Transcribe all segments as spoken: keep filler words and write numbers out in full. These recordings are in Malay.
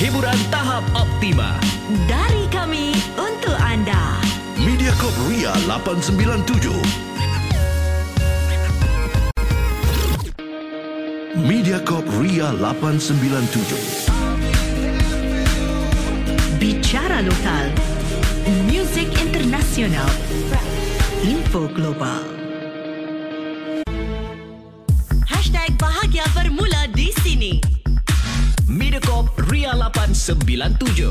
Hiburan tahap optima dari kami untuk anda. MediaCorp Ria lapan sembilan tujuh. MediaCorp Ria lapan sembilan tujuh. Bicara lokal, muzik internasional, info global. Hashtag bahagia bermula di sini. MediaCorp Ria lapan sembilan tujuh.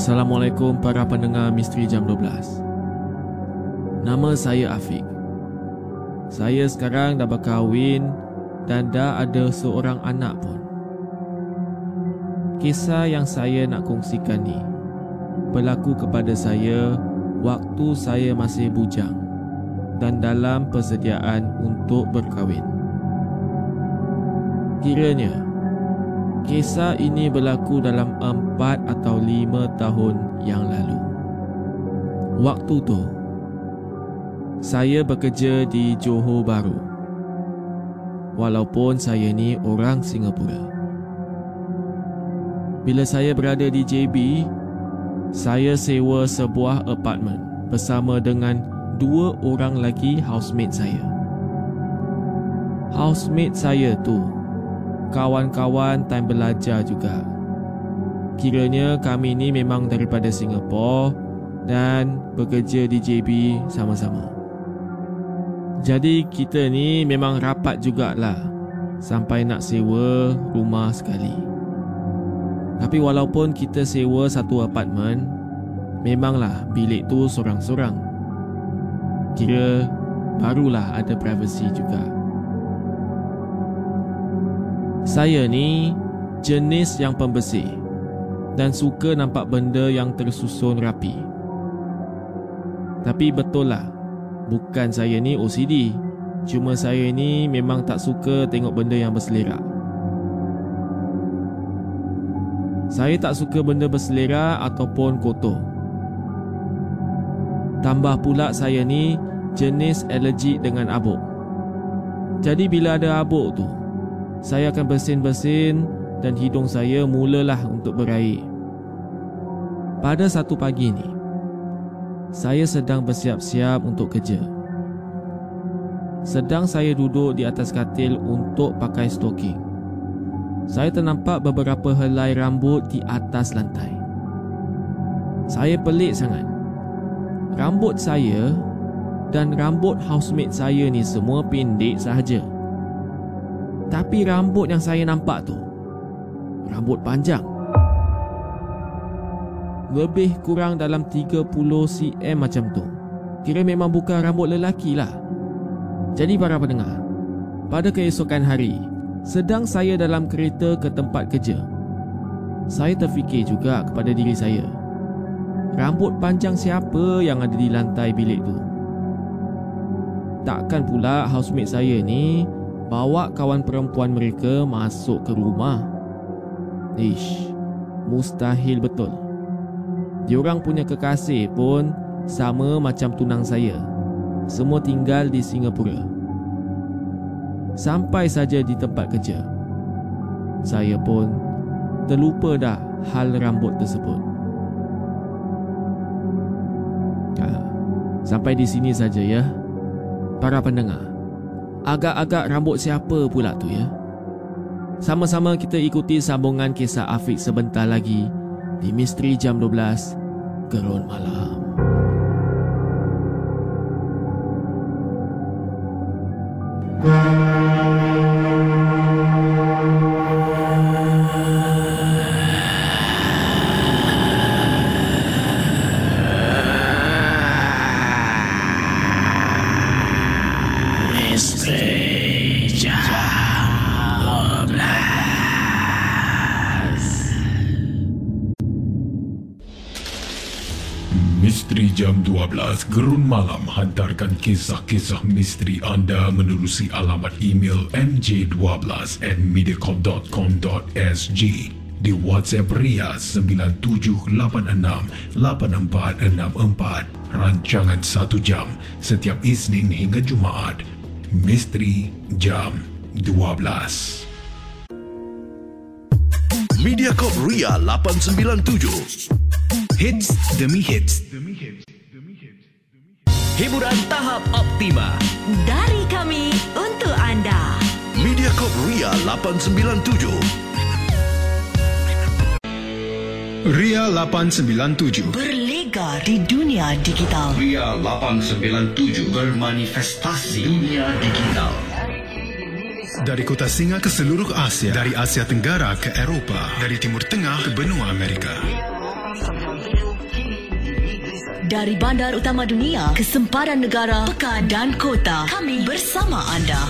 Assalamualaikum para pendengar Misteri Jam dua belas. Nama saya Afiq. Saya sekarang dah berkahwin dan dah ada seorang anak pun. Kisah yang saya nak kongsikan ni berlaku kepada saya waktu saya masih bujang dan dalam persediaan untuk berkahwin. Kiranya kisah ini berlaku dalam empat atau lima tahun yang lalu. Waktu tu, saya bekerja di Johor Bahru. Walaupun saya ni orang Singapura. Bila saya berada di J B, saya sewa sebuah apartmen bersama dengan dua orang lagi housemate saya. Housemate saya tu kawan-kawan time belajar juga. Kiranya kami ni memang daripada Singapura dan bekerja di J B sama-sama. Jadi kita ni memang rapat jugalah sampai nak sewa rumah sekali. Tapi walaupun kita sewa satu apartmen, memanglah bilik tu sorang-sorang. Kira barulah ada privasi juga. Saya ni jenis yang pembersih dan suka nampak benda yang tersusun rapi. Tapi betul lah, bukan saya ni O C D. Cuma saya ni memang tak suka tengok benda yang berselerak. Saya tak suka benda berselerak ataupun kotor. Tambah pula saya ni jenis alergik dengan abuk. Jadi bila ada abuk tu, saya akan bersin-bersin dan hidung saya mulalah untuk berair. Pada satu pagi ni, saya sedang bersiap-siap untuk kerja. Sedang saya duduk di atas katil untuk pakai stoking, saya ternampak beberapa helai rambut di atas lantai. Saya pelik sangat. Rambut saya dan rambut housemate saya ni semua pendek sahaja. Tapi rambut yang saya nampak tu, rambut panjang, lebih kurang dalam tiga puluh sentimeter macam tu. Kira memang bukan rambut lelaki lah. Jadi para pendengar, pada keesokan hari, sedang saya dalam kereta ke tempat kerja, saya terfikir juga kepada diri saya, rambut panjang siapa yang ada di lantai bilik tu? Takkan pula housemate saya ni bawa kawan perempuan mereka masuk ke rumah. Ish, mustahil betul. Diorang punya kekasih pun sama macam tunang saya, semua tinggal di Singapura. Sampai saja di tempat kerja, saya pun terlupa dah hal rambut tersebut. Sampai di sini saja ya para pendengar. Agak-agak rambut siapa pula tu ya? Sama-sama kita ikuti sambungan kisah Afiq sebentar lagi di Misteri Jam dua belas Gerun Malam. dua belas Gerun Malam hantarkan kisah-kisah misteri anda menerusi alamat email m j one two at mediacorp dot com dot s g, di WhatsApp Ria sembilan tujuh lapan enam lapan empat enam empat, rancangan satu jam setiap Isnin hingga Jumaat. Misteri Jam dua belas. MediaCorp Ria lapan sembilan tujuh, hits demi hits. Hiburan tahap optima dari kami untuk anda. MediaCorp Ria lapan sembilan tujuh. Ria lapan sembilan tujuh berlega di dunia digital. Ria lapan sembilan tujuh bermanifestasi dunia digital. Dari kota Singa ke seluruh Asia, dari Asia Tenggara ke Eropah, dari Timur Tengah ke benua Amerika. Dari bandar utama dunia ke sempadan negara, pekan dan kota, kami bersama anda.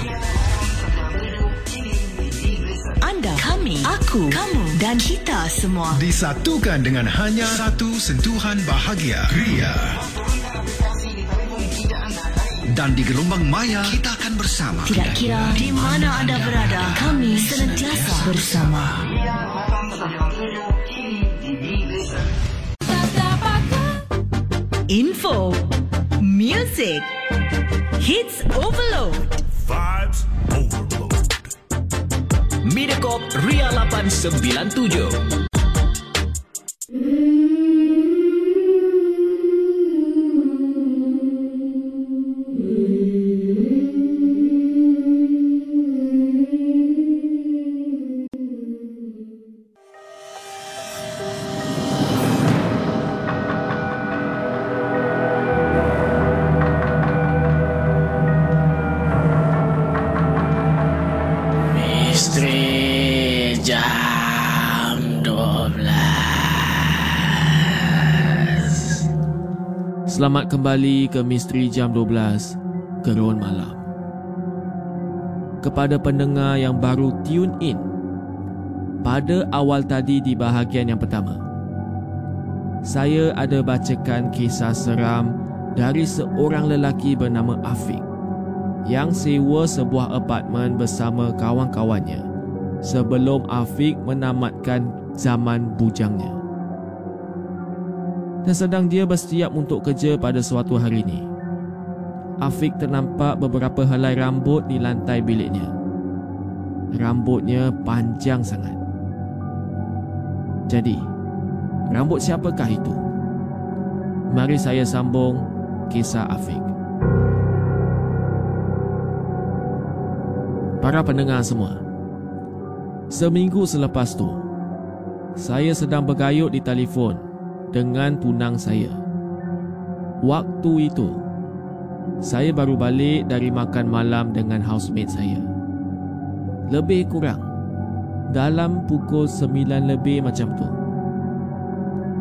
Anda, kami, aku, kamu dan kita semua disatukan dengan hanya satu sentuhan bahagia, Ria. Dan di gelombang maya, kita akan bersama. Tidak kira di mana anda berada, kami senantiasa bersama. Info, music, hits overload, vibes overload. MediaCorp Ria lapan sembilan tujuh. Selamat kembali ke Misteri Jam dua belas Gerun Malam. Kepada pendengar yang baru tune in, pada awal tadi di bahagian yang pertama, saya ada bacakan kisah seram dari seorang lelaki bernama Afiq yang sewa sebuah apartmen bersama kawan-kawannya sebelum Afiq menamatkan zaman bujangnya. Dan sedang dia bersiap untuk kerja pada suatu hari ini, Afiq ternampak beberapa helai rambut di lantai biliknya. Rambutnya panjang sangat. Jadi, rambut siapakah itu? Mari saya sambung kisah Afiq. Para pendengar semua, seminggu selepas tu, saya sedang bergayut di telefon dengan tunang saya. Waktu itu, saya baru balik dari makan malam dengan housemate saya. Lebih kurang dalam pukul sembilan lebih macam tu.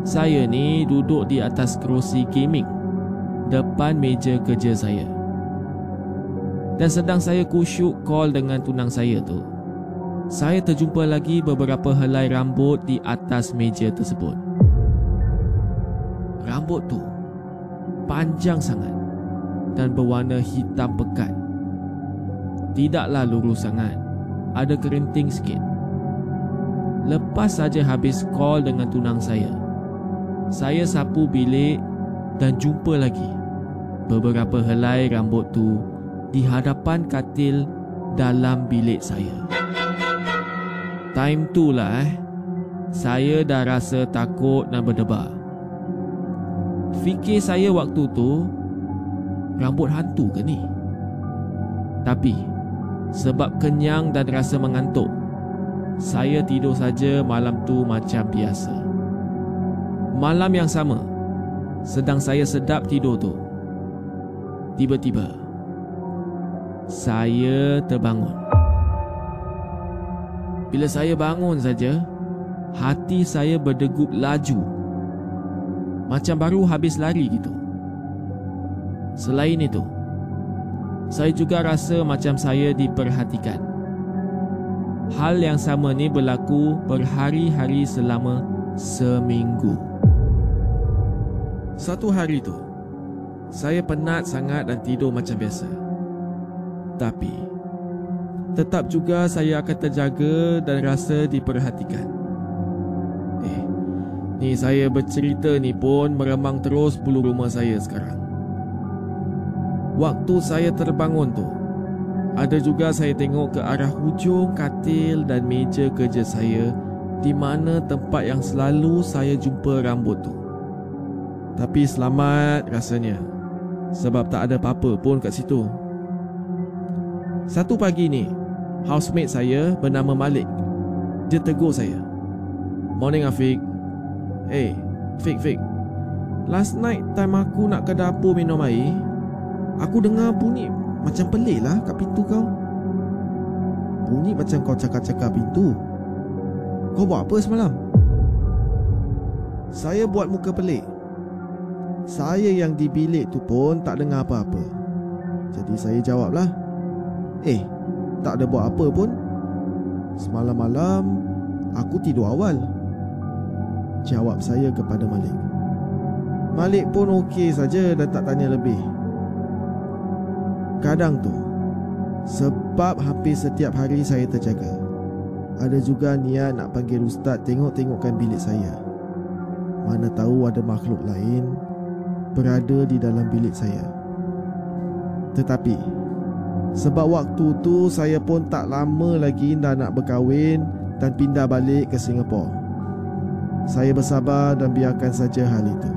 Saya ni duduk di atas kerusi gaming depan meja kerja saya. Dan sedang saya kusyuk call dengan tunang saya tu, saya terjumpa lagi beberapa helai rambut di atas meja tersebut. Rambut tu panjang sangat dan berwarna hitam pekat. Tidaklah lurus sangat, ada kerinting sikit. Lepas saja habis call dengan tunang saya, saya sapu bilik dan jumpa lagi beberapa helai rambut tu di hadapan katil dalam bilik saya. Time tu lah eh, saya dah rasa takut dan berdebar. Fikir saya waktu tu, rambut hantu ke ni? Tapi sebab kenyang dan rasa mengantuk, saya tidur saja malam tu macam biasa. Malam yang sama, sedang saya sedap tidur tu, tiba-tiba saya terbangun. Bila saya bangun saja, hati saya berdegup laju, macam baru habis lari gitu. Selain itu, saya juga rasa macam saya diperhatikan. Hal yang sama ni berlaku berhari-hari selama seminggu. Satu hari tu, saya penat sangat dan tidur macam biasa. Tapi tetap juga saya akan terjaga dan rasa diperhatikan. Ni saya bercerita ni pun meremang terus bulu rumah saya sekarang. Waktu saya terbangun tu, ada juga saya tengok ke arah hujung katil dan meja kerja saya, di mana tempat yang selalu saya jumpa rambut tu. Tapi selamat rasanya, sebab tak ada apa-apa pun kat situ. Satu pagi ni, housemate saya bernama Malik, dia tegur saya. "Morning Afiq. Eh, hey, Fik, Fik. Last night time aku nak ke dapur minum air, aku dengar bunyi macam pelik lah kat pintu kau. Bunyi macam kau cakar-cakar pintu. Kau buat apa semalam?" Saya buat muka pelik. Saya yang di bilik tu pun tak dengar apa-apa. Jadi saya jawablah, "Eh, tak ada buat apa pun. Semalam malam aku tidur awal," jawab saya kepada Malik. Malik pun okey saja dan tak tanya lebih. Kadang tu, sebab hampir setiap hari saya terjaga, ada juga niat nak panggil ustaz tengok-tengokkan bilik saya. Mana tahu ada makhluk lain berada di dalam bilik saya. Tetapi sebab waktu tu saya pun tak lama lagi dah nak berkahwin dan pindah balik ke Singapura, saya bersabar dan biarkan saja hal itu.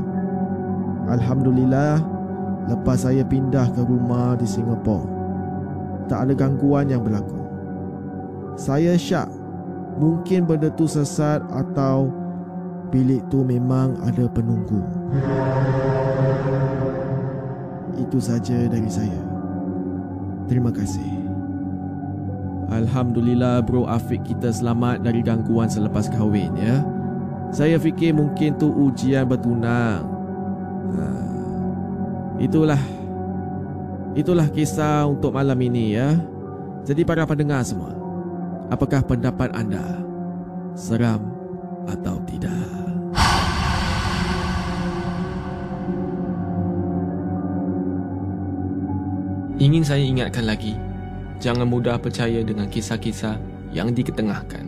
Alhamdulillah, lepas saya pindah ke rumah di Singapura, tak ada gangguan yang berlaku. Saya syak mungkin benda tu sesat atau bilik tu memang ada penunggu. Itu saja dari saya. Terima kasih. Alhamdulillah bro Afiq, kita selamat dari gangguan selepas kahwin ya. Saya fikir mungkin tu ujian bertunang. Ha, itulah Itulah kisah untuk malam ini ya. Jadi para pendengar semua, apakah pendapat anda? Seram atau tidak? Ingin saya ingatkan lagi, jangan mudah percaya dengan kisah-kisah yang diketengahkan.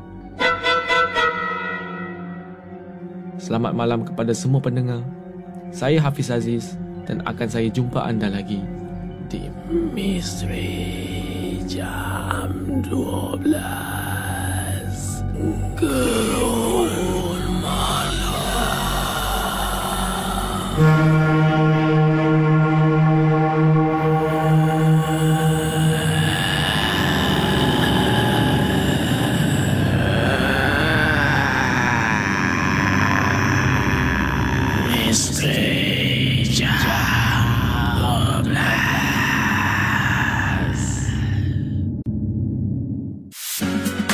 Selamat malam kepada semua pendengar. Saya Hafiz Aziz dan akan saya jumpa anda lagi di Misteri Jam dua belas Gerun Malam.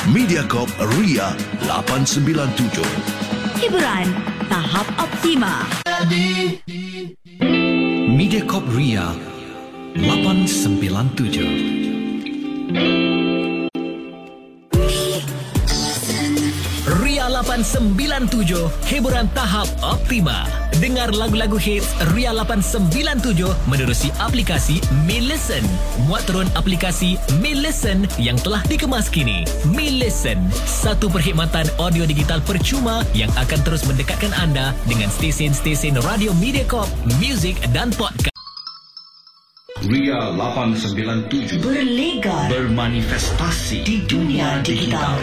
MediaCorp Ria lapan sembilan tujuh Hiburan Tahap Optima. MediaCorp Ria lapan sembilan tujuh Ria lapan sembilan tujuh Hiburan Tahap Optima. Dengar lagu-lagu hits Ria lapan sembilan tujuh menerusi aplikasi MyListen. Muat turun aplikasi MyListen yang telah dikemas kini. MyListen, satu perkhidmatan audio digital percuma yang akan terus mendekatkan anda dengan stesen-stesen radio MediaCorp, muzik dan podcast. Ria lapan sembilan tujuh berlegar, bermanifestasi di dunia digital.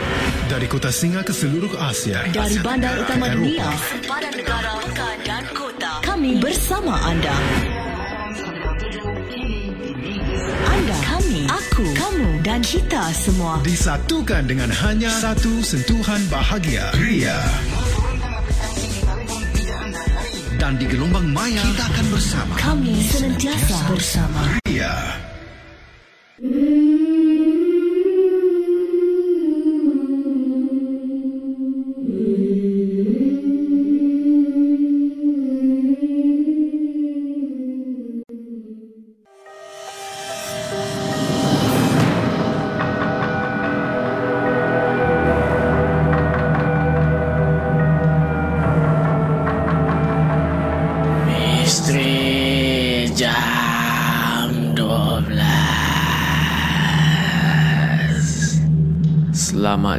Dari kota Singa ke seluruh Asia, dari bandar utama dunia, sempadan negara, peka dan kota, kami bersama anda. Anda, kami, aku, kamu dan kita semua disatukan dengan hanya satu sentuhan bahagia. Ria. Dan di gelombang maya kita akan bersama. Kami senantiasa bersama Ria. Selamat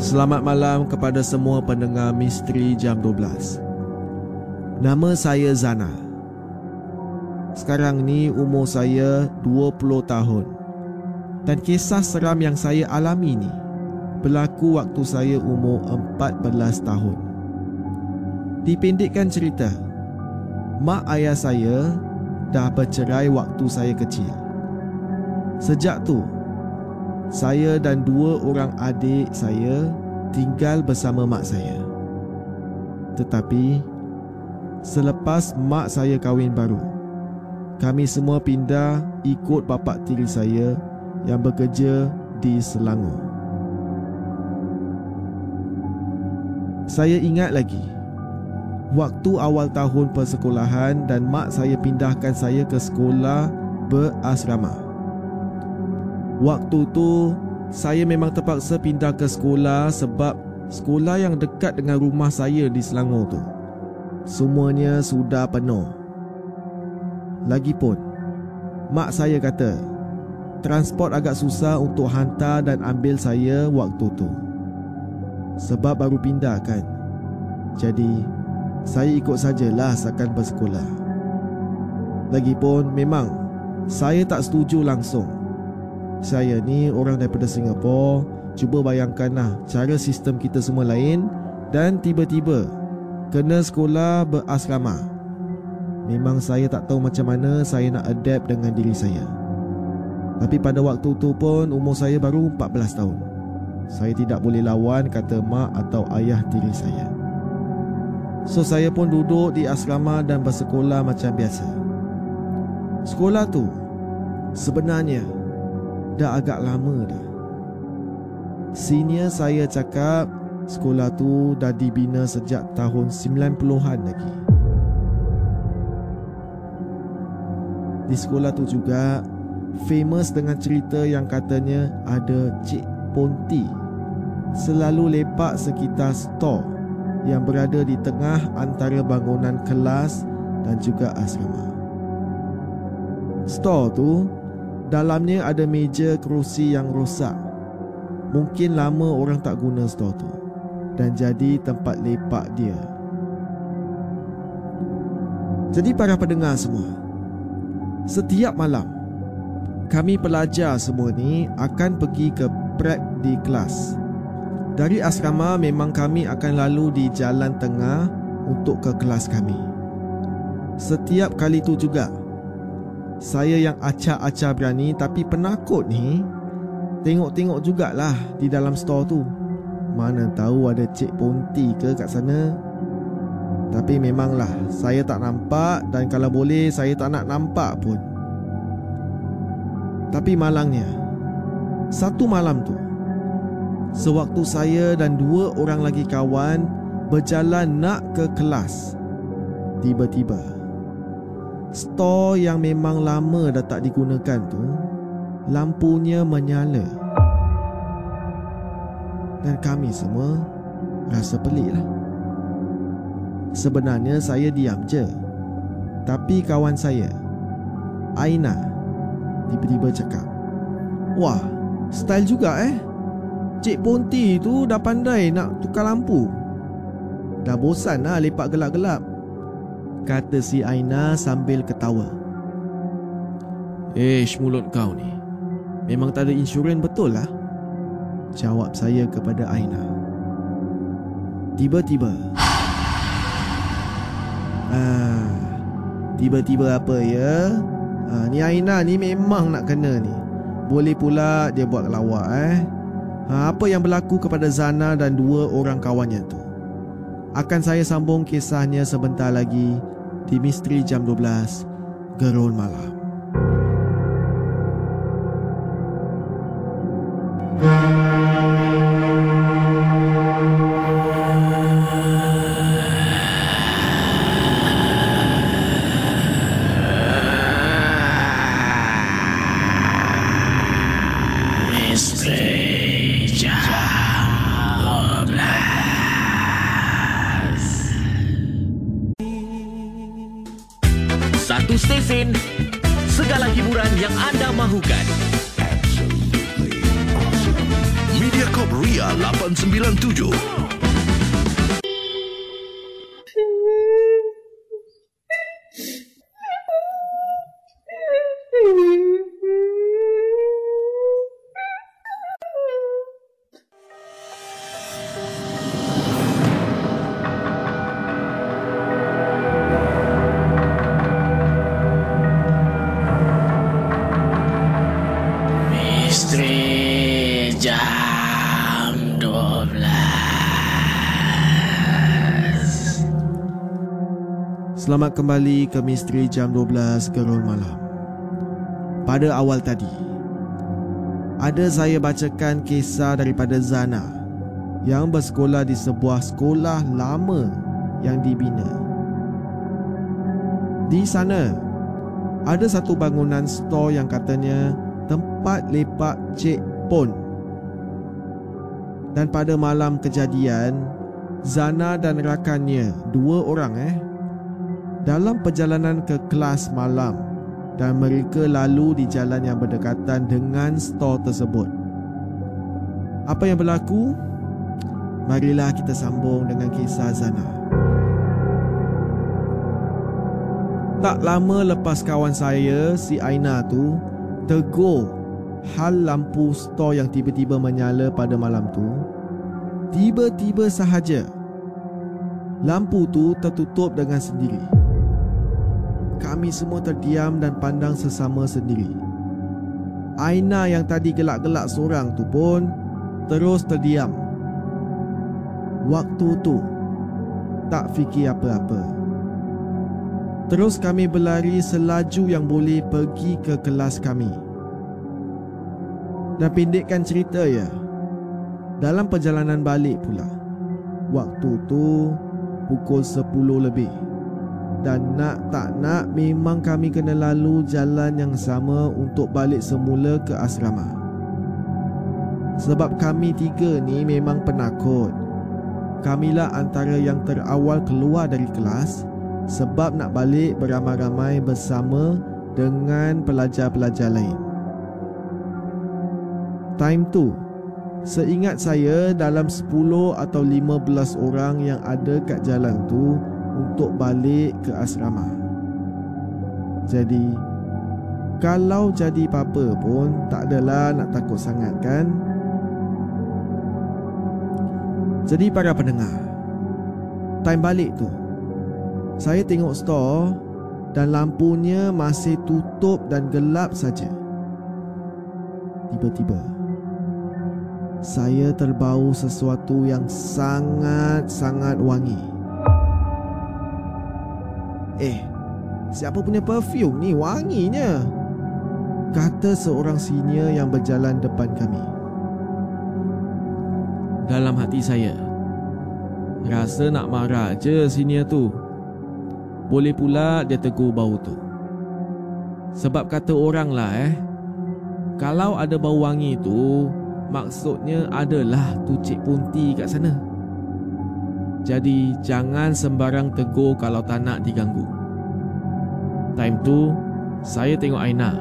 Selamat malam kepada semua pendengar Misteri Jam dua belas. Nama saya Zana. Sekarang ni umur saya dua puluh tahun. Dan kisah seram yang saya alami ni berlaku waktu saya umur empat belas tahun. Dipendekkan cerita, mak ayah saya dah bercerai waktu saya kecil. Sejak tu, saya dan dua orang adik saya tinggal bersama mak saya. Tetapi, selepas mak saya kahwin baru, kami semua pindah ikut bapa tiri saya yang bekerja di Selangor. Saya ingat lagi, waktu awal tahun persekolahan dan mak saya pindahkan saya ke sekolah berasrama. Waktu tu, saya memang terpaksa pindah ke sekolah sebab sekolah yang dekat dengan rumah saya di Selangor tu semuanya sudah penuh. Lagipun, mak saya kata Transport agak susah untuk hantar dan ambil saya waktu tu. Sebab baru pindah kan. Jadi saya ikut sajalah sakan bersekolah. Lagipun memang saya tak setuju langsung. Saya ni orang daripada Singapura. Cuba bayangkanlah cara sistem kita semua lain dan tiba-tiba kena sekolah berasrama. Memang saya tak tahu macam mana saya nak adapt dengan diri saya. Tapi pada waktu tu pun umur saya baru empat belas tahun. Saya tidak boleh lawan kata mak atau ayah diri saya. So saya pun duduk di asrama dan bersekolah macam biasa. Sekolah tu sebenarnya dah agak lama dah. Senior saya cakap sekolah tu dah dibina sejak tahun sembilan puluhan lagi. Di sekolah tu juga famous dengan cerita yang katanya ada Cik Ponti selalu lepak sekitar stor yang berada di tengah antara bangunan kelas dan juga asrama. Stor tu dalamnya ada meja kerusi yang rosak. Mungkin lama orang tak guna stor tu dan jadi tempat lepak dia. Jadi para pendengar semua, setiap malam kami pelajar semua ni akan pergi ke prep di kelas. Dari asrama memang kami akan lalu di jalan tengah untuk ke kelas kami. Setiap kali tu juga saya yang acah-acah berani tapi penakut ni tengok-tengok jugalah di dalam store tu. Mana tahu ada Cik Ponti ke kat sana. Tapi memanglah saya tak nampak dan kalau boleh saya tak nak nampak pun. Tapi malangnya, satu malam tu, sewaktu saya dan dua orang lagi kawan berjalan nak ke kelas, tiba-tiba stor yang memang lama dah tak digunakan tu lampunya menyala. Dan kami semua rasa pelik lah. Sebenarnya saya diam je. Tapi kawan saya Aina tiba-tiba cakap, "Wah, style juga eh. Cik Ponti tu dah pandai nak tukar lampu. Dah bosan lah lepak gelap-gelap," kata si Aina sambil ketawa. "Eh, mulut kau ni memang tak ada insurans betul lah," jawab saya kepada Aina. Tiba-tiba Ah, tiba-tiba apa ya? Ah, ni Aina ni memang nak kena ni. Boleh pula dia buat lawak eh. Ah, apa yang berlaku kepada Zana dan dua orang kawannya tu akan saya sambung kisahnya sebentar lagi di Misteri Jam dua belas Gerun Malam. Selamat kembali ke Misteri Jam dua belas Gerun Malam. Pada awal tadi, ada saya bacakan kisah daripada Zana yang bersekolah di sebuah sekolah lama yang dibina. Di sana, ada satu bangunan stor yang katanya tempat lepak Cik Pon. Dan pada malam kejadian, Zana dan rakannya, dua orang eh, dalam perjalanan ke kelas malam dan mereka lalu di jalan yang berdekatan dengan stor tersebut. Apa yang berlaku? Marilah kita sambung dengan kisah Zana. Tak lama lepas kawan saya, si Aina tu, tegur hal lampu stor yang tiba-tiba menyala pada malam tu. Tiba-tiba sahaja lampu tu tertutup dengan sendiri. Kami semua terdiam dan pandang sesama sendiri. Aina yang tadi gelak-gelak seorang tu pun terus terdiam. Waktu tu tak fikir apa-apa. Terus kami berlari selaju yang boleh pergi ke kelas kami. Dan pendekkan cerita ya, dalam perjalanan balik pula, waktu tu pukul sepuluh lebih. Dan nak tak nak memang kami kena lalu jalan yang sama untuk balik semula ke asrama. Sebab kami tiga ni memang penakut. Kamilah antara yang terawal keluar dari kelas sebab nak balik beramai-ramai bersama dengan pelajar-pelajar lain. Time tu seingat saya dalam sepuluh atau lima belas orang yang ada kat jalan tu untuk balik ke asrama. Jadi kalau jadi apa-apa pun tak adalah nak takut sangat kan. Jadi para pendengar, time balik tu saya tengok stor dan lampunya masih tutup dan gelap saja. Tiba-tiba saya terbau sesuatu yang sangat-sangat wangi. Eh, siapa punya perfume ni wanginya? Kata seorang senior yang berjalan depan kami. Dalam hati saya, rasa nak marah je senior tu. Boleh pula dia tegur bau tu. Sebab kata orang lah eh, kalau ada bau wangi tu, maksudnya adalah tu Cik Ponti kat sana. Jadi jangan sembarang tegur kalau tak nak diganggu. Time tu saya tengok Aina.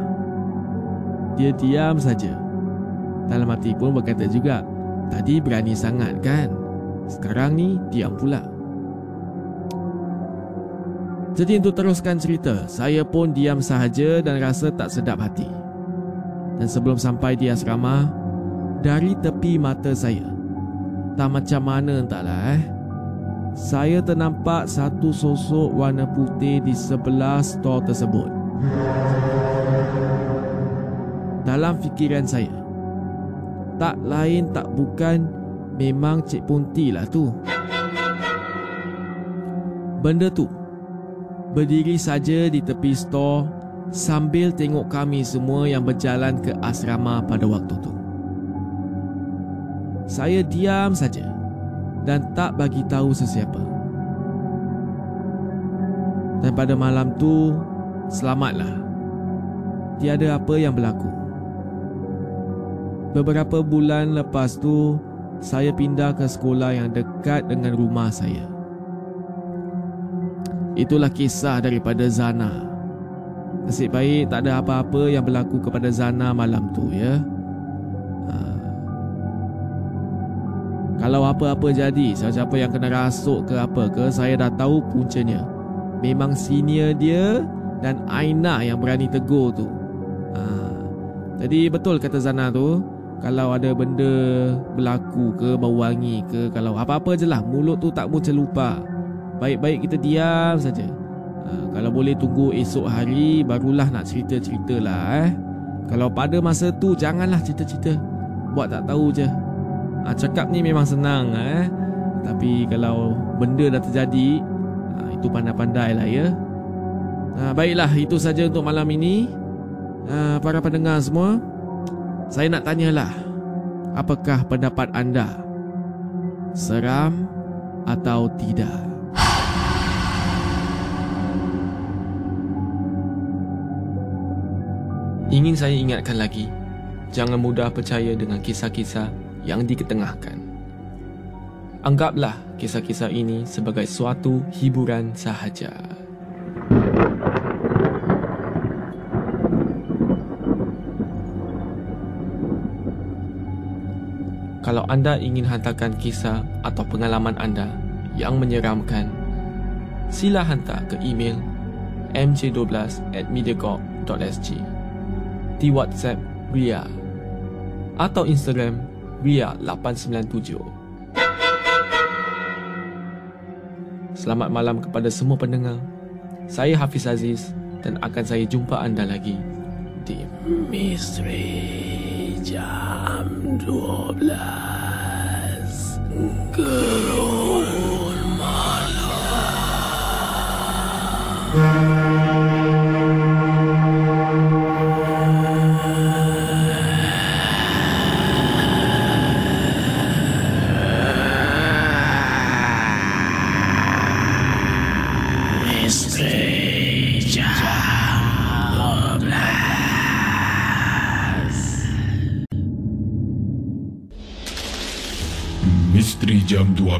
Dia diam saja. Dalam hati pun berkata juga, tadi berani sangat kan, sekarang ni diam pula. Jadi untuk teruskan cerita, saya pun diam sahaja dan rasa tak sedap hati. Dan sebelum sampai di asrama, dari tepi mata saya, tak macam mana entahlah eh, saya ternampak satu sosok warna putih di sebelah stor tersebut. Dalam fikiran saya, tak lain tak bukan memang Cik Ponti lah tu. Benda tu berdiri saja di tepi stor sambil tengok kami semua yang berjalan ke asrama pada waktu tu. Saya diam saja dan tak bagi tahu sesiapa. Dan pada malam tu, selamatlah, tiada apa yang berlaku. Beberapa bulan lepas tu, saya pindah ke sekolah yang dekat dengan rumah saya. Itulah kisah daripada Zana. Nasib baik tak ada apa-apa yang berlaku kepada Zana malam tu ya. Kalau apa-apa jadi, siapa-siapa yang kena rasuk ke apa ke, saya dah tahu puncanya. Memang senior dia dan Aina yang berani tegur tu. Ha. Jadi betul kata Zana tu, kalau ada benda berlaku ke, bau wangi ke, kalau apa-apa je lah, mulut tu tak boleh celupa. Baik-baik kita diam saja. Ha. Kalau boleh tunggu esok hari, barulah nak cerita-cerita lah eh. Kalau pada masa tu, janganlah cerita-cerita. Buat tak tahu je. Ha, cakap ni memang senang eh? Tapi kalau benda dah terjadi, ha, itu pandai-pandai lah ya. Ha, baiklah, itu saja untuk malam ini. Ha, para pendengar semua, saya nak tanyalah, apakah pendapat anda? Seram atau tidak? Ingin saya ingatkan lagi, jangan mudah percaya dengan kisah-kisah yang diketengahkan. Anggaplah kisah-kisah ini sebagai suatu hiburan sahaja. kalau anda ingin hantarkan kisah atau pengalaman anda yang menyeramkan, sila hantar ke email m j one two at mediacorp dot s g, di WhatsApp Ria atau Instagram Ria eight nine seven. Selamat malam kepada semua pendengar. Saya Hafiz Aziz dan akan saya jumpa anda lagi di Misteri Jam dua belas Gerun Malam. Misteri Jam dua